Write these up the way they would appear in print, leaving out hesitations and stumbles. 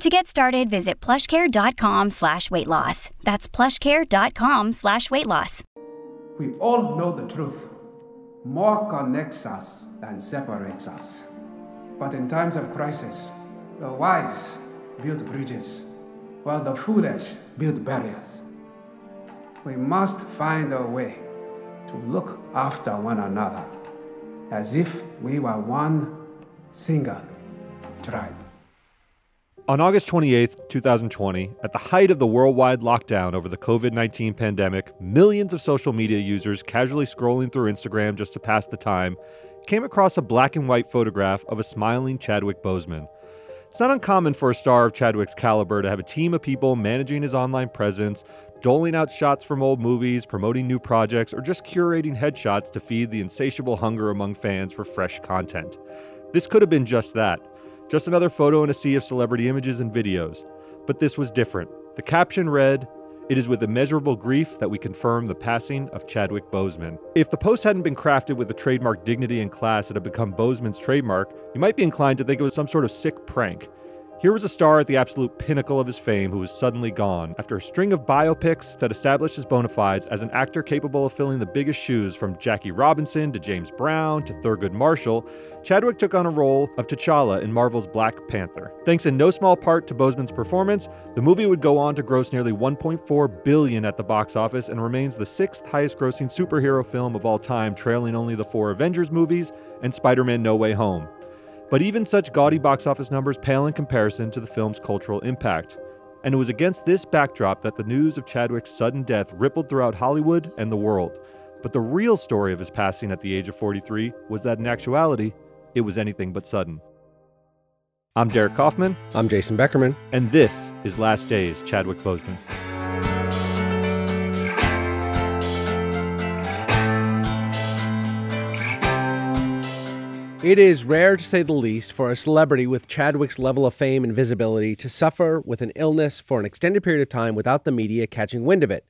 To get started, visit plushcare.com/weightloss. That's plushcare.com/weightloss. We all know the truth. More connects us than separates us. But in times of crisis, the wise build bridges, while the foolish build barriers. We must find a way to look after one another as if we were one single tribe. On August 28th, 2020, at the height of the worldwide lockdown over the COVID-19 pandemic, millions of social media users casually scrolling through Instagram just to pass the time came across a black and white photograph of a smiling Chadwick Boseman. It's not uncommon for a star of Chadwick's caliber to have a team of people managing his online presence, doling out shots from old movies, promoting new projects, or just curating headshots to feed the insatiable hunger among fans for fresh content. This could have been just that. Just another photo in a sea of celebrity images and videos. But this was different. The caption read, "It is with immeasurable grief that we confirm the passing of Chadwick Boseman." If the post hadn't been crafted with the trademark dignity and class that had become Boseman's trademark, you might be inclined to think it was some sort of sick prank. Here was a star at the absolute pinnacle of his fame who was suddenly gone after a string of biopics that established his bona fides as an actor capable of filling the biggest shoes, from Jackie Robinson to James Brown to Thurgood Marshall. Chadwick took on a role of T'Challa in Marvel's Black Panther. Thanks in no small part to Boseman's performance, the movie would go on to gross nearly $1.4 billion at the box office and remains the sixth highest-grossing superhero film of all time, trailing only the 4 Avengers movies and Spider-Man No Way Home. But even such gaudy box office numbers pale in comparison to the film's cultural impact. And it was against this backdrop that the news of Chadwick's sudden death rippled throughout Hollywood and the world. But the real story of his passing at the age of 43 was that in actuality, it was anything but sudden. I'm Derek Kaufman. I'm Jason Beckerman. And this is Last Days, Chadwick Boseman. It is rare, to say the least, for a celebrity with Chadwick's level of fame and visibility to suffer with an illness for an extended period of time without the media catching wind of it.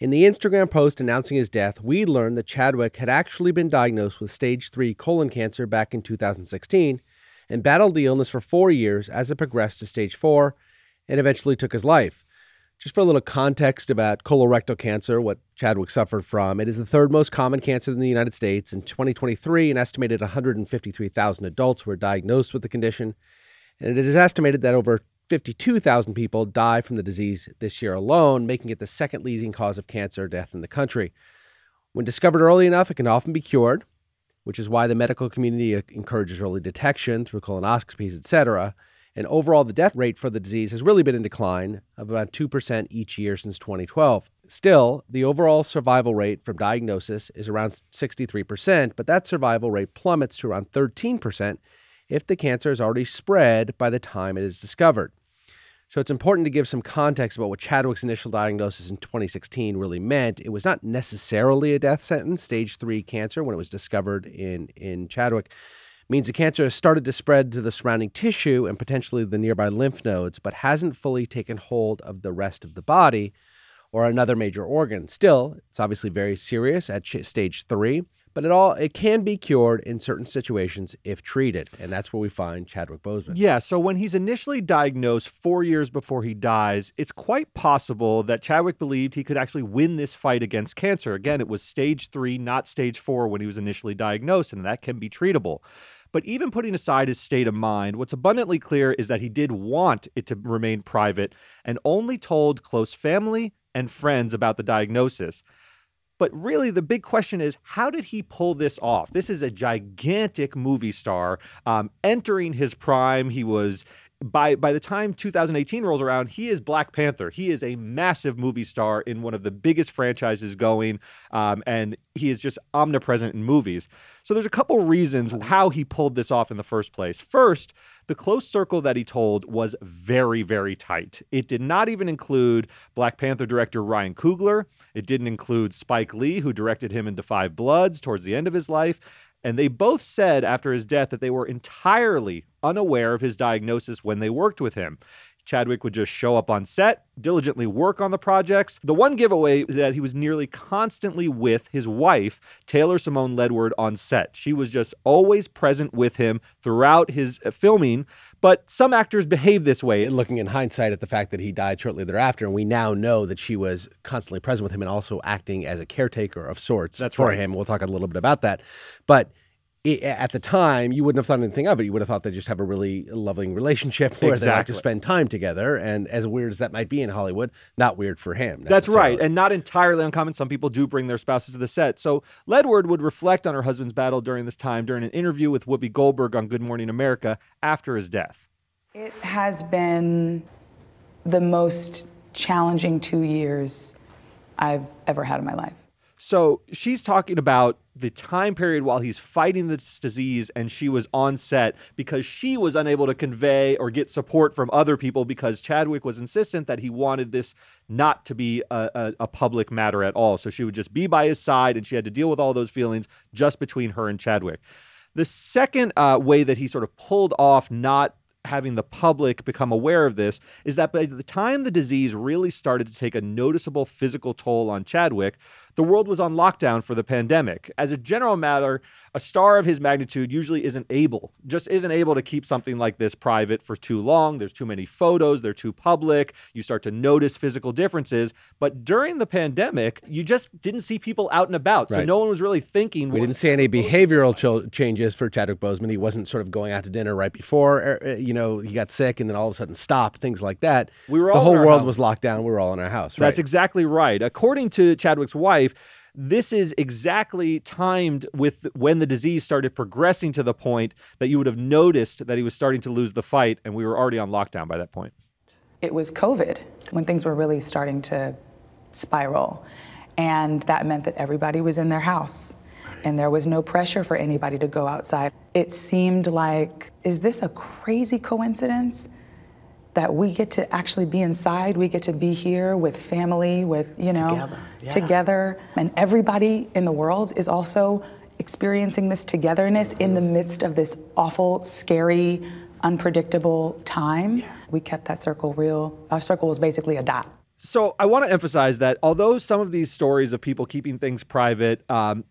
In the Instagram post announcing his death, we learned that Chadwick had actually been diagnosed with stage 3 colon cancer back in 2016 and battled the illness for 4 years as it progressed to stage 4 and eventually took his life. Just for a little context about colorectal cancer, what Chadwick suffered from, it is the third most common cancer in the United States. In 2023, an estimated 153,000 adults were diagnosed with the condition, and it is estimated that over 52,000 people die from the disease this year alone, making it the second leading cause of cancer death in the country. When discovered early enough, it can often be cured, which is why the medical community encourages early detection through colonoscopies, etc. And overall, the death rate for the disease has really been in decline of about 2% each year since 2012. Still, the overall survival rate from diagnosis is around 63%, but that survival rate plummets to around 13% if the cancer is already spread by the time it is discovered. So it's important to give some context about what Chadwick's initial diagnosis in 2016 really meant. It was not necessarily a death sentence. Stage 3 cancer, when it was discovered in Chadwick, means the cancer has started to spread to the surrounding tissue and potentially the nearby lymph nodes, but hasn't fully taken hold of the rest of the body or another major organ. Still, it's obviously very serious at stage 3, but it can be cured in certain situations if treated, and that's where we find Chadwick Boseman. Yeah, so when he's initially diagnosed 4 years before he dies, it's quite possible that Chadwick believed he could actually win this fight against cancer. Again, it was stage 3, not stage 4 when he was initially diagnosed, and that can be treatable. But even putting aside his state of mind, what's abundantly clear is that he did want it to remain private and only told close family and friends about the diagnosis. But really, the big question is, how did he pull this off? This is a gigantic movie star entering his prime. He was by the time 2018 rolls around, he is Black Panther. He is a massive movie star in one of the biggest franchises going, and he is just omnipresent in movies. So there's a couple reasons how he pulled this off in the first place. First, the close circle that he told was very, very tight. It did not even include Black Panther director Ryan Coogler. It didn't include Spike Lee, who directed him in Da 5 Bloods towards the end of his life. And they both said after his death that they were entirely unaware of his diagnosis when they worked with him. Chadwick would just show up on set, diligently work on the projects. The one giveaway is that he was nearly constantly with his wife, Taylor Simone Ledward, on set. She was just always present with him throughout his filming. But some actors behave this way. Looking in hindsight at the fact that he died shortly thereafter, and we now know that she was constantly present with him and also acting as a caretaker of sorts him. We'll talk a little bit about that. But at the time, you wouldn't have thought anything of it. You would have thought they just have a really loving relationship where they like to spend time together. And as weird as that might be in Hollywood, not weird for him. That's right. And not entirely uncommon. Some people do bring their spouses to the set. So Ledward would reflect on her husband's battle during this time during an interview with Whoopi Goldberg on Good Morning America after his death. It has been the most challenging 2 years I've ever had in my life. So she's talking about the time period while he's fighting this disease and she was on set because she was unable to convey or get support from other people because Chadwick was insistent that he wanted this not to be a public matter at all. So she would just be by his side and she had to deal with all those feelings just between her and Chadwick. The second way that he sort of pulled off not having the public become aware of this is that by the time the disease really started to take a noticeable physical toll on Chadwick, the world was on lockdown for the pandemic. As a general matter, a star of his magnitude usually isn't able to keep something like this private for too long. There's too many photos. They're too public. You start to notice physical differences. But during the pandemic, you just didn't see people out and about. So no one was really thinking. We didn't see any behavioral changes for Chadwick Boseman. He wasn't sort of going out to dinner right before, he got sick and then all of a sudden stopped, things like that. The whole world was locked down. We were all in our house. That's exactly right. According to Chadwick's wife, this is exactly timed with when the disease started progressing to the point that you would have noticed that he was starting to lose the fight, and we were already on lockdown by that point. It was COVID when things were really starting to spiral, and that meant that everybody was in their house, and there was no pressure for anybody to go outside. It seemed like, is this a crazy coincidence that we get to actually be inside, we get to be here with family, together. And everybody in the world is also experiencing this togetherness in the midst of this awful, scary, unpredictable time. Yeah. We kept that circle real. Our circle was basically a dot. So I want to emphasize that although some of these stories of people keeping things private,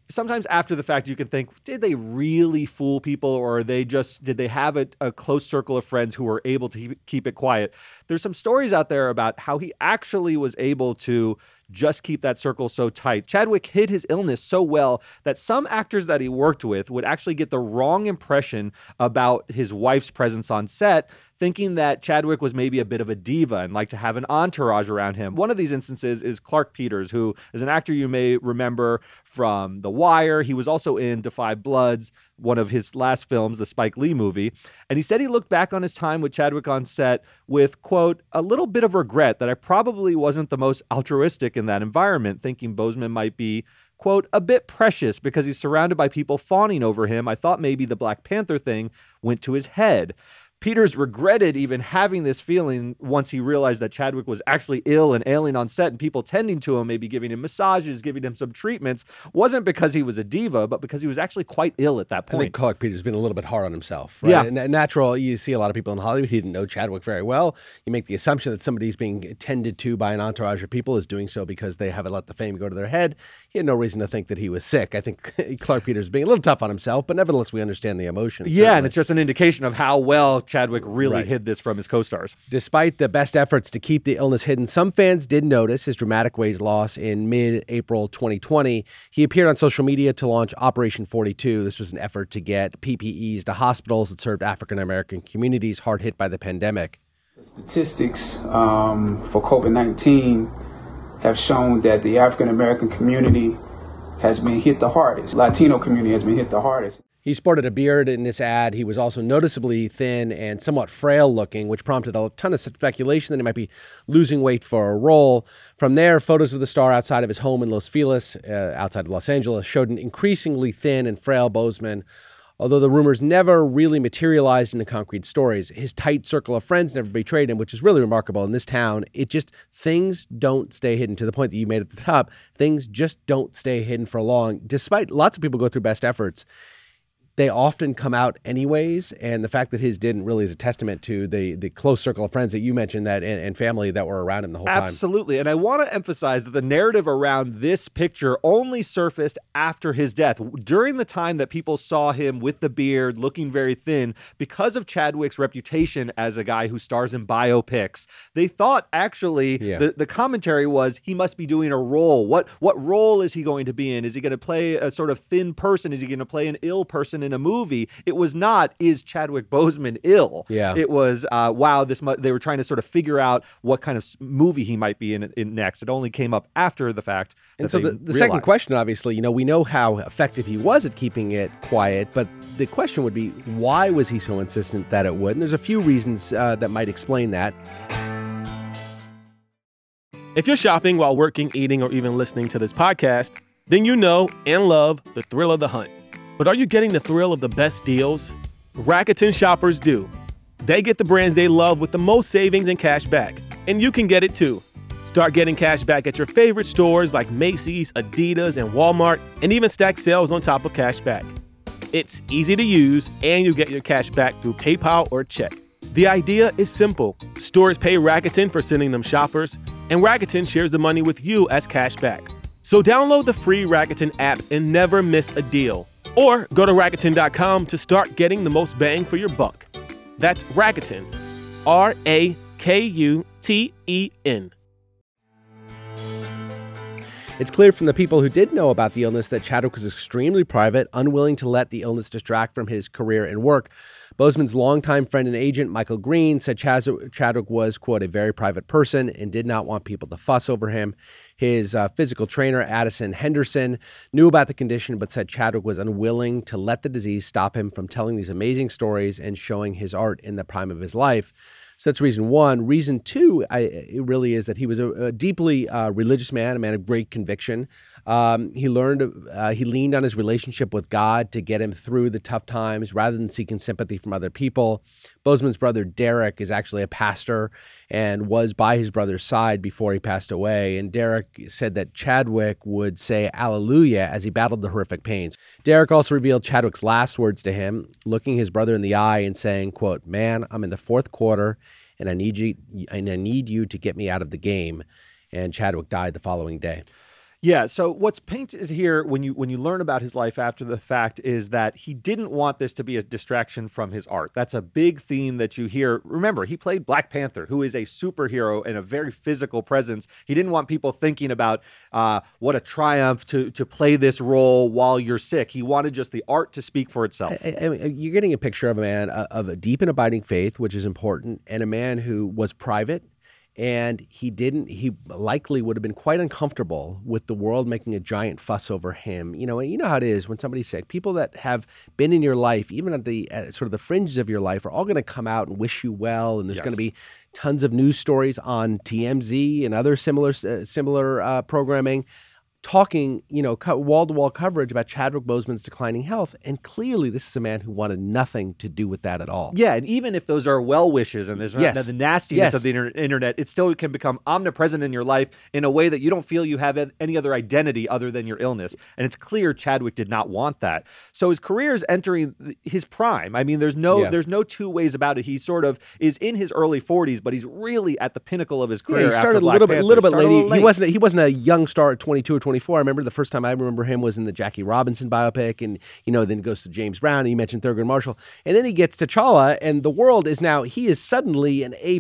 sometimes after the fact you can think, did they really fool people or did they have a close circle of friends who were able to keep it quiet? There's some stories out there about how he actually was able to just keep that circle so tight. Chadwick hid his illness so well that some actors that he worked with would actually get the wrong impression about his wife's presence on set, thinking that Chadwick was maybe a bit of a diva and liked to have an entourage around him. One of these instances is Clark Peters, who is an actor you may remember from The Wire. He was also in Da 5 Bloods, one of his last films, the Spike Lee movie. And he said he looked back on his time with Chadwick on set with, quote, a little bit of regret that I probably wasn't the most altruistic in that environment, thinking Boseman might be, quote, a bit precious because he's surrounded by people fawning over him. I thought maybe the Black Panther thing went to his head. Peters regretted even having this feeling once he realized that Chadwick was actually ill and ailing on set and people tending to him, maybe giving him massages, giving him some treatments, wasn't because he was a diva, but because he was actually quite ill at that point. I think Clark Peters has been a little bit hard on himself. Right? Yeah. And natural, you see a lot of people in Hollywood who didn't know Chadwick very well. You make the assumption that somebody's being tended to by an entourage of people is doing so because they haven't let the fame go to their head. He had no reason to think that he was sick. I think Clark Peters being a little tough on himself, but nevertheless, we understand the emotion. Yeah, certainly. And it's just an indication of how well Chadwick really hid this from his co-stars. Despite the best efforts to keep the illness hidden, some fans did notice his dramatic weight loss in mid-April 2020. He appeared on social media to launch Operation 42. This was an effort to get PPEs to hospitals that served African-American communities hard hit by the pandemic. The statistics for COVID-19 have shown that the African-American community has been hit the hardest. Latino community has been hit the hardest. He sported a beard in this ad. He was also noticeably thin and somewhat frail looking, which prompted a ton of speculation that he might be losing weight for a role. From there, photos of the star outside of his home in Los Feliz, outside of Los Angeles, showed an increasingly thin and frail Boseman. Although the rumors never really materialized into concrete stories, his tight circle of friends never betrayed him, which is really remarkable in this town. It just, things don't stay hidden, to the point that you made at the top. Things just don't stay hidden for long. Despite lots of people go through best efforts, they often come out anyways. And the fact that his didn't really is a testament to the close circle of friends that you mentioned that and family that were around him the whole time. Absolutely. And I want to emphasize that the narrative around this picture only surfaced after his death. During the time that people saw him with the beard, looking very thin, because of Chadwick's reputation as a guy who stars in biopics, they thought actually the commentary was he must be doing a role. What role is he going to be in? Is he going to play a sort of thin person? Is he going to play an ill person in a movie? It was not, is Chadwick Boseman ill? Yeah. It was, they were trying to sort of figure out what kind of movie he might be in next. It only came up after the fact. And so the second question, obviously, we know how effective he was at keeping it quiet, but the question would be, why was he so insistent that it would? And there's a few reasons that might explain that. If you're shopping while working, eating, or even listening to this podcast, then you know and love the thrill of the hunt. But are you getting the thrill of the best deals? Rakuten shoppers do. They get the brands they love with the most savings and cash back. And you can get it too. Start getting cash back at your favorite stores like Macy's, Adidas, and Walmart, and even stack sales on top of cash back. It's easy to use, and you get your cash back through PayPal or check. The idea is simple. Stores pay Rakuten for sending them shoppers, and Rakuten shares the money with you as cash back. So download the free Rakuten app and never miss a deal. Or go to Rakuten.com to start getting the most bang for your buck. That's Rakuten. R-A-K-U-T-E-N. It's clear from the people who did know about the illness that Chadwick was extremely private, unwilling to let the illness distract from his career and work. Boseman's longtime friend and agent, Michael Green, said Chadwick was, quote, a very private person and did not want people to fuss over him. His physical trainer, Addison Henderson, knew about the condition, but said Chadwick was unwilling to let the disease stop him from telling these amazing stories and showing his art in the prime of his life. So that's reason one. Reason two, it really is that he was a deeply religious man, a man of great conviction. He leaned on his relationship with God to get him through the tough times rather than seeking sympathy from other people. Boseman's brother, Derek, is actually a pastor and was by his brother's side before he passed away. And Derek said that Chadwick would say Alleluia as he battled the horrific pains. Derek also revealed Chadwick's last words to him, looking his brother in the eye and saying, quote, "Man, I'm in the fourth quarter and I need you to get me out of the game." And Chadwick died the following day. Yeah, so what's painted here when you learn about his life after the fact is that he didn't want this to be a distraction from his art. That's a big theme that you hear. Remember, he played Black Panther, who is a superhero and a very physical presence. He didn't want people thinking about what a triumph to play this role while you're sick. He wanted just the art to speak for itself. You're getting a picture of a man of a deep and abiding faith, which is important, and a man who was private. And he likely would have been quite uncomfortable with the world making a giant fuss over him. You know how it is when somebody's sick. People that have been in your life, even at the sort of the fringes of your life, are all going to come out and wish you well. And there's going to be tons of news stories on TMZ and other similar programming, talking, wall-to-wall coverage about Chadwick Boseman's declining health. And clearly, this is a man who wanted nothing to do with that at all. Yeah, and even if those are well wishes and there's the nastiness of the internet, it still can become omnipresent in your life in a way that you don't feel you have any other identity other than your illness. And it's clear Chadwick did not want that. So his career is entering his prime. I mean, there's no two ways about it. He sort of is in his early 40s, but he's really at the pinnacle of his career. Yeah, he started after a little bit late. He wasn't a young star at 22 or 23. I remember the first time I remember him was in the Jackie Robinson biopic, and then goes to James Brown, and you mentioned Thurgood Marshall, and then he gets T'Challa, and the world is now, he is suddenly an A++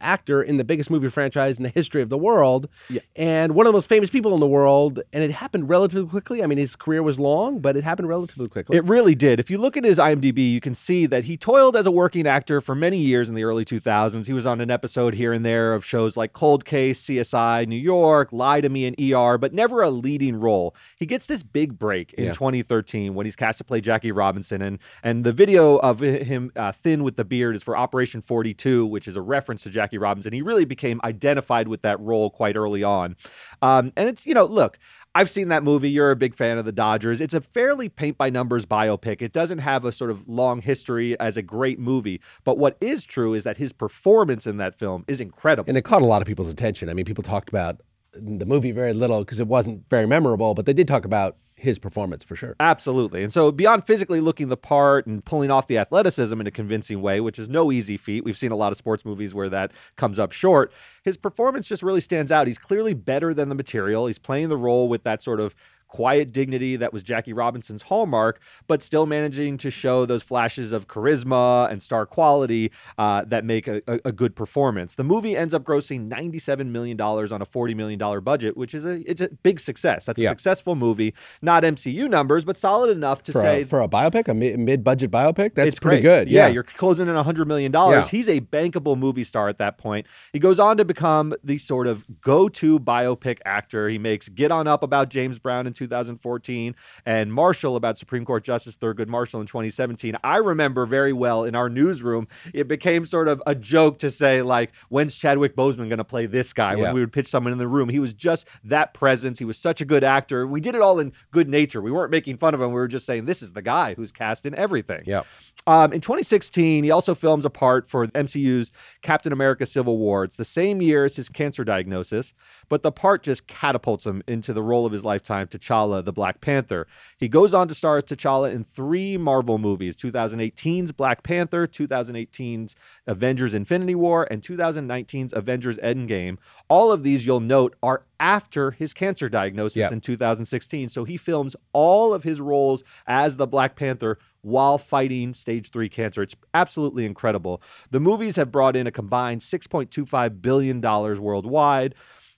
actor in the biggest movie franchise in the history of the world, and one of the most famous people in the world, and it happened relatively quickly. I mean, his career was long, but it happened relatively quickly. It really did. If you look at his IMDb, you can see that he toiled as a working actor for many years in the early 2000s. He was on an episode here and there of shows like Cold Case, CSI, New York, Lie to Me, and ER, but but never a leading role. He gets this big break in 2013 when he's cast to play Jackie Robinson. And the video of him thin with the beard is for Operation 42, which is a reference to Jackie Robinson. He really became identified with that role quite early on. And it's, you know, look, I've seen that movie. You're a big fan of the Dodgers. It's a fairly paint-by-numbers biopic. It doesn't have a sort of long history as a great movie. But what is true is that his performance in that film is incredible. And it caught a lot of people's attention. I mean, people talked about the movie very little because it wasn't very memorable, but they did talk about his performance for sure. Absolutely. And so beyond physically looking the part and pulling off the athleticism in a convincing way, which is no easy feat, we've seen a lot of sports movies where that comes up short, his performance just really stands out. He's clearly better than the material. He's playing the role with that sort of quiet dignity that was Jackie Robinson's hallmark, but still managing to show those flashes of charisma and star quality that make a good performance. The movie ends up grossing $97 million on a $40 million budget, which is it's a big success. That's a successful movie, not MCU numbers, but solid enough to say... for a biopic, a mid-budget biopic, that's pretty good. Yeah, you're closing in $100 million. Yeah. He's a bankable movie star at that point. He goes on to become the sort of go-to biopic actor. He makes Get On Up about James Brown in 2014 and Marshall about Supreme Court Justice Thurgood Marshall in 2017. I remember very well in our newsroom, it became sort of a joke to say, like, when's Chadwick Boseman going to play this guy? When we would pitch someone in the room, he was just that presence. He was such a good actor. We did it all in good nature. We weren't making fun of him. We were just saying, this is the guy who's cast in everything. Yeah. In 2016, he also films a part for MCU's Captain America Civil War. It's the same year as his cancer diagnosis, but the part just catapults him into the role of his lifetime, T'Challa, the Black Panther. He goes on to star as T'Challa in three Marvel movies, 2018's Black Panther, 2018's Avengers Infinity War, and 2019's Avengers Endgame. All of these, you'll note, are after his cancer diagnosis in 2016. So he films all of his roles as the Black Panther while fighting stage 3 cancer. It's absolutely incredible. The movies have brought in a combined $6.25 billion worldwide.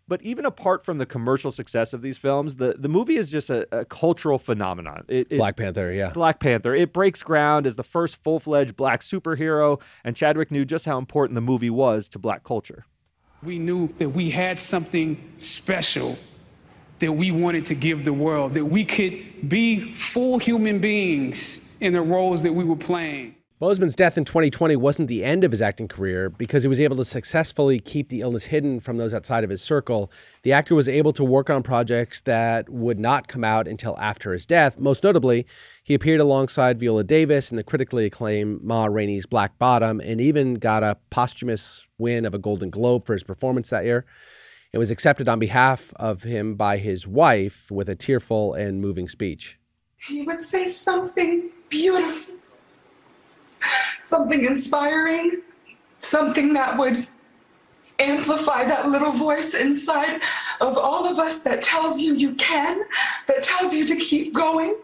But even apart from the commercial success of these films, the movie is just a cultural phenomenon. Black Panther. It breaks ground as the first full-fledged black superhero, and Chadwick knew just how important the movie was to black culture. We knew that we had something special that we wanted to give the world, that we could be full human beings in the roles that we were playing. Boseman's death in 2020 wasn't the end of his acting career because he was able to successfully keep the illness hidden from those outside of his circle. The actor was able to work on projects that would not come out until after his death. Most notably, he appeared alongside Viola Davis in the critically acclaimed Ma Rainey's Black Bottom and even got a posthumous win of a Golden Globe for his performance that year. It was accepted on behalf of him by his wife with a tearful and moving speech. He would say something beautiful. Something inspiring, something that would amplify that little voice inside of all of us that tells you you can, that tells you to keep going,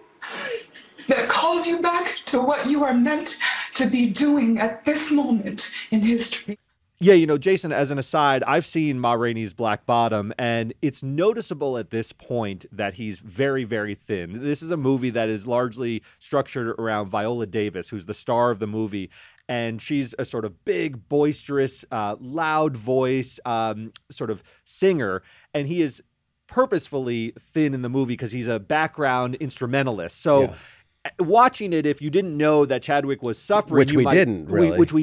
that calls you back to what you are meant to be doing at this moment in history. Yeah, you know, Jason, as an aside, I've seen Ma Rainey's Black Bottom, and it's noticeable at this point that he's very, very thin. This is a movie that is largely structured around Viola Davis, who's the star of the movie. And she's a sort of big, boisterous, loud voice sort of singer. And he is purposefully thin in the movie because he's a background instrumentalist. So... yeah. Watching it, if you didn't know that Chadwick was suffering, which we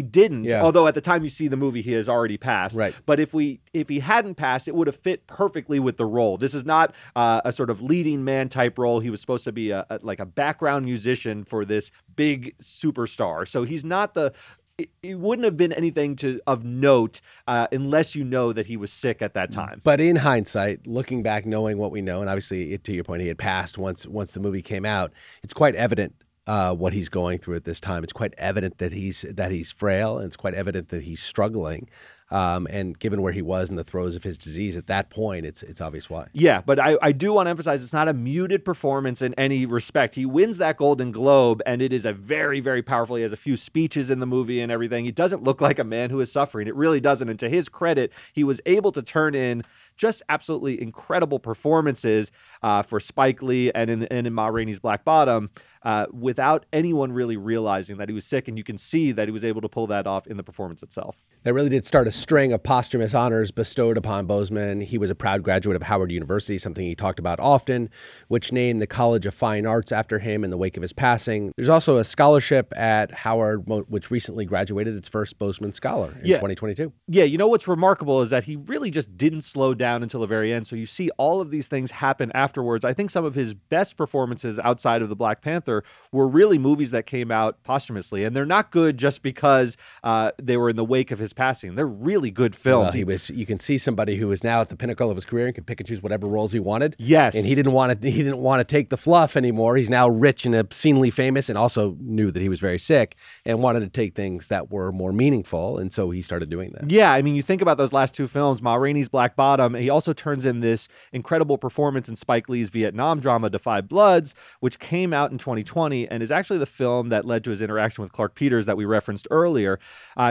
didn't. Yeah. Although at the time you see the movie, he has already passed. Right. But if he hadn't passed, it would have fit perfectly with the role. This is not a sort of leading man type role. He was supposed to be a background musician for this big superstar. So he's not the. It wouldn't have been anything of note unless you know that he was sick at that time. But in hindsight, looking back, knowing what we know, and obviously, to your point, he had passed once the movie came out. It's quite evident what he's going through at this time. It's quite evident that he's frail, and it's quite evident that he's struggling. And given where he was in the throes of his disease at that point, it's obvious why. Yeah, but I do want to emphasize it's not a muted performance in any respect. He wins that Golden Globe, and it is a very, very powerful. He has a few speeches in the movie and everything. He doesn't look like a man who is suffering. It really doesn't. And to his credit, he was able to turn in just absolutely incredible performances for Spike Lee and in Ma Rainey's Black Bottom without anyone really realizing that he was sick. And you can see that he was able to pull that off in the performance itself. That really did start a string of posthumous honors bestowed upon Boseman. He was a proud graduate of Howard University, something he talked about often, which named the College of Fine Arts after him in the wake of his passing. There's also a scholarship at Howard, which recently graduated its first Boseman Scholar in 2022. Yeah, you know what's remarkable is that he really just didn't slow down until the very end. So you see all of these things happen afterwards. I think some of his best performances outside of the Black Panther were really movies that came out posthumously, and they're not good just because they were in the wake of his passing. They're really good films. Well, he was, you can see somebody who is now at the pinnacle of his career and can pick and choose whatever roles he wanted. Yes. And he didn't want to take the fluff anymore. He's now rich and obscenely famous, and also knew that he was very sick and wanted to take things that were more meaningful, and so he started doing that. Yeah, I mean, you think about those last two films, Ma Rainey's Black Bottom, and he also turns in this incredible performance in Spike Lee's Vietnam drama, Da 5 Bloods, which came out in 2020 and is actually the film that led to his interaction with Clark Peters that we referenced earlier.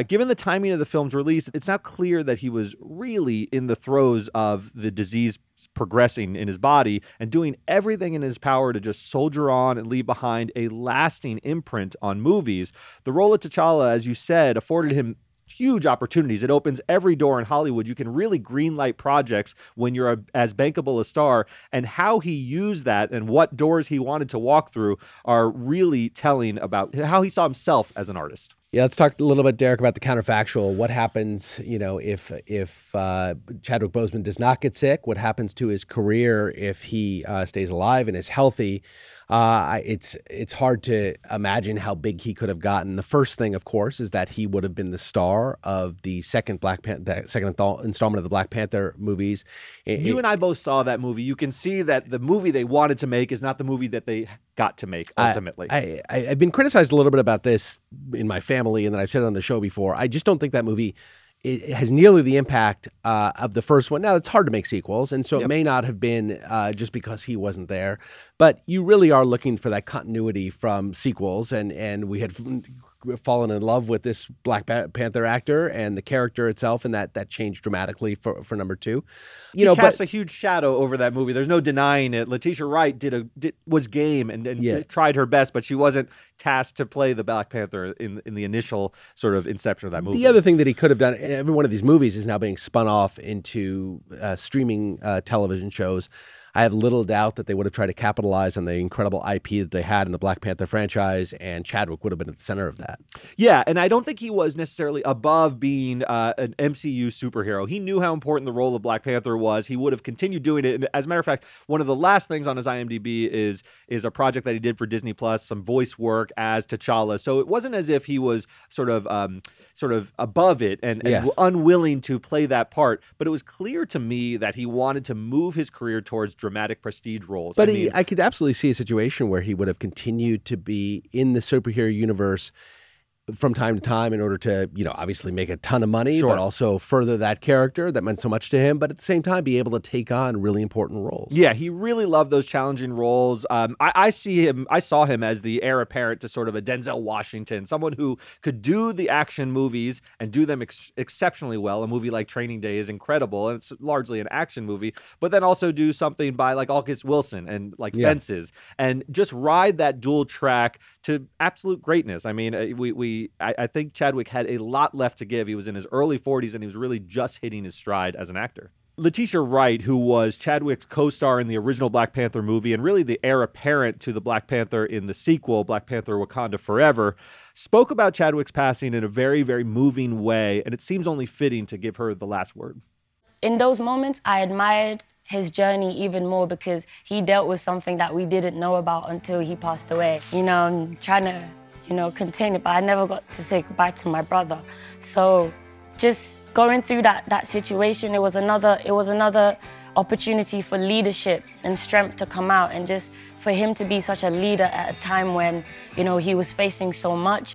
Given the timing of the film's release, it's not clear that he was really in the throes of the disease progressing in his body and doing everything in his power to just soldier on and leave behind a lasting imprint on movies. The role of T'Challa, as you said, afforded him huge opportunities. It opens every door in Hollywood. You can really greenlight projects when you're as bankable a star, and how he used that and what doors he wanted to walk through are really telling about how he saw himself as an artist. Yeah, let's talk a little bit, Derek, about the counterfactual. What happens, you know, if Chadwick Boseman does not get sick? What happens to his career if he stays alive and is healthy? It's hard to imagine how big he could have gotten. The first thing, of course, is that he would have been the star of the second installment of the Black Panther movies. You and I both saw that movie. You can see that the movie they wanted to make is not the movie that they got to make ultimately. I've been criticized a little bit about this in my family, and then I've said it on the show before. I just don't think that movie has nearly the impact of the first one. Now, it's hard to make sequels, and so it may not have been just because he wasn't there, but you really are looking for that continuity from sequels, and we had fallen in love with this Black Panther actor and the character itself, and that changed dramatically for number two. He casts a huge shadow over that movie. There's no denying it. Letitia Wright was game and tried her best, but she wasn't tasked to play the Black Panther in the initial sort of inception of that movie. The other thing that he could have done, every one of these movies is now being spun off into streaming television shows. I have little doubt that they would have tried to capitalize on the incredible IP that they had in the Black Panther franchise, and Chadwick would have been at the center of that. Yeah, and I don't think he was necessarily above being an MCU superhero. He knew how important the role of Black Panther was. He would have continued doing it. And as a matter of fact, one of the last things on his IMDb is a project that he did for Disney+, some voice work as T'Challa. So it wasn't as if he was sort of above it and unwilling to play that part. But it was clear to me that he wanted to move his career towards dramatic prestige roles. But I could absolutely see a situation where he would have continued to be in the superhero universe from time to time in order to, obviously make a ton of money, but also further that character that meant so much to him, but at the same time be able to take on really important roles. Yeah, he really loved those challenging roles. I saw him as the heir apparent to sort of a Denzel Washington, someone who could do the action movies and do them exceptionally well. A movie like Training Day is incredible, and it's largely an action movie, but then also do something by like August Wilson and Fences, and just ride that dual track to absolute greatness. I mean, I think Chadwick had a lot left to give. He was in his early 40s, and he was really just hitting his stride as an actor. Letitia Wright, who was Chadwick's co-star in the original Black Panther movie and really the heir apparent to the Black Panther in the sequel, Black Panther Wakanda Forever, spoke about Chadwick's passing in a very, very moving way, and it seems only fitting to give her the last word. In those moments, I admired his journey even more because he dealt with something that we didn't know about until he passed away. I'm trying to contain it, but I never got to say goodbye to my brother. So just going through that situation, it was another opportunity for leadership and strength to come out, and just for him to be such a leader at a time when, he was facing so much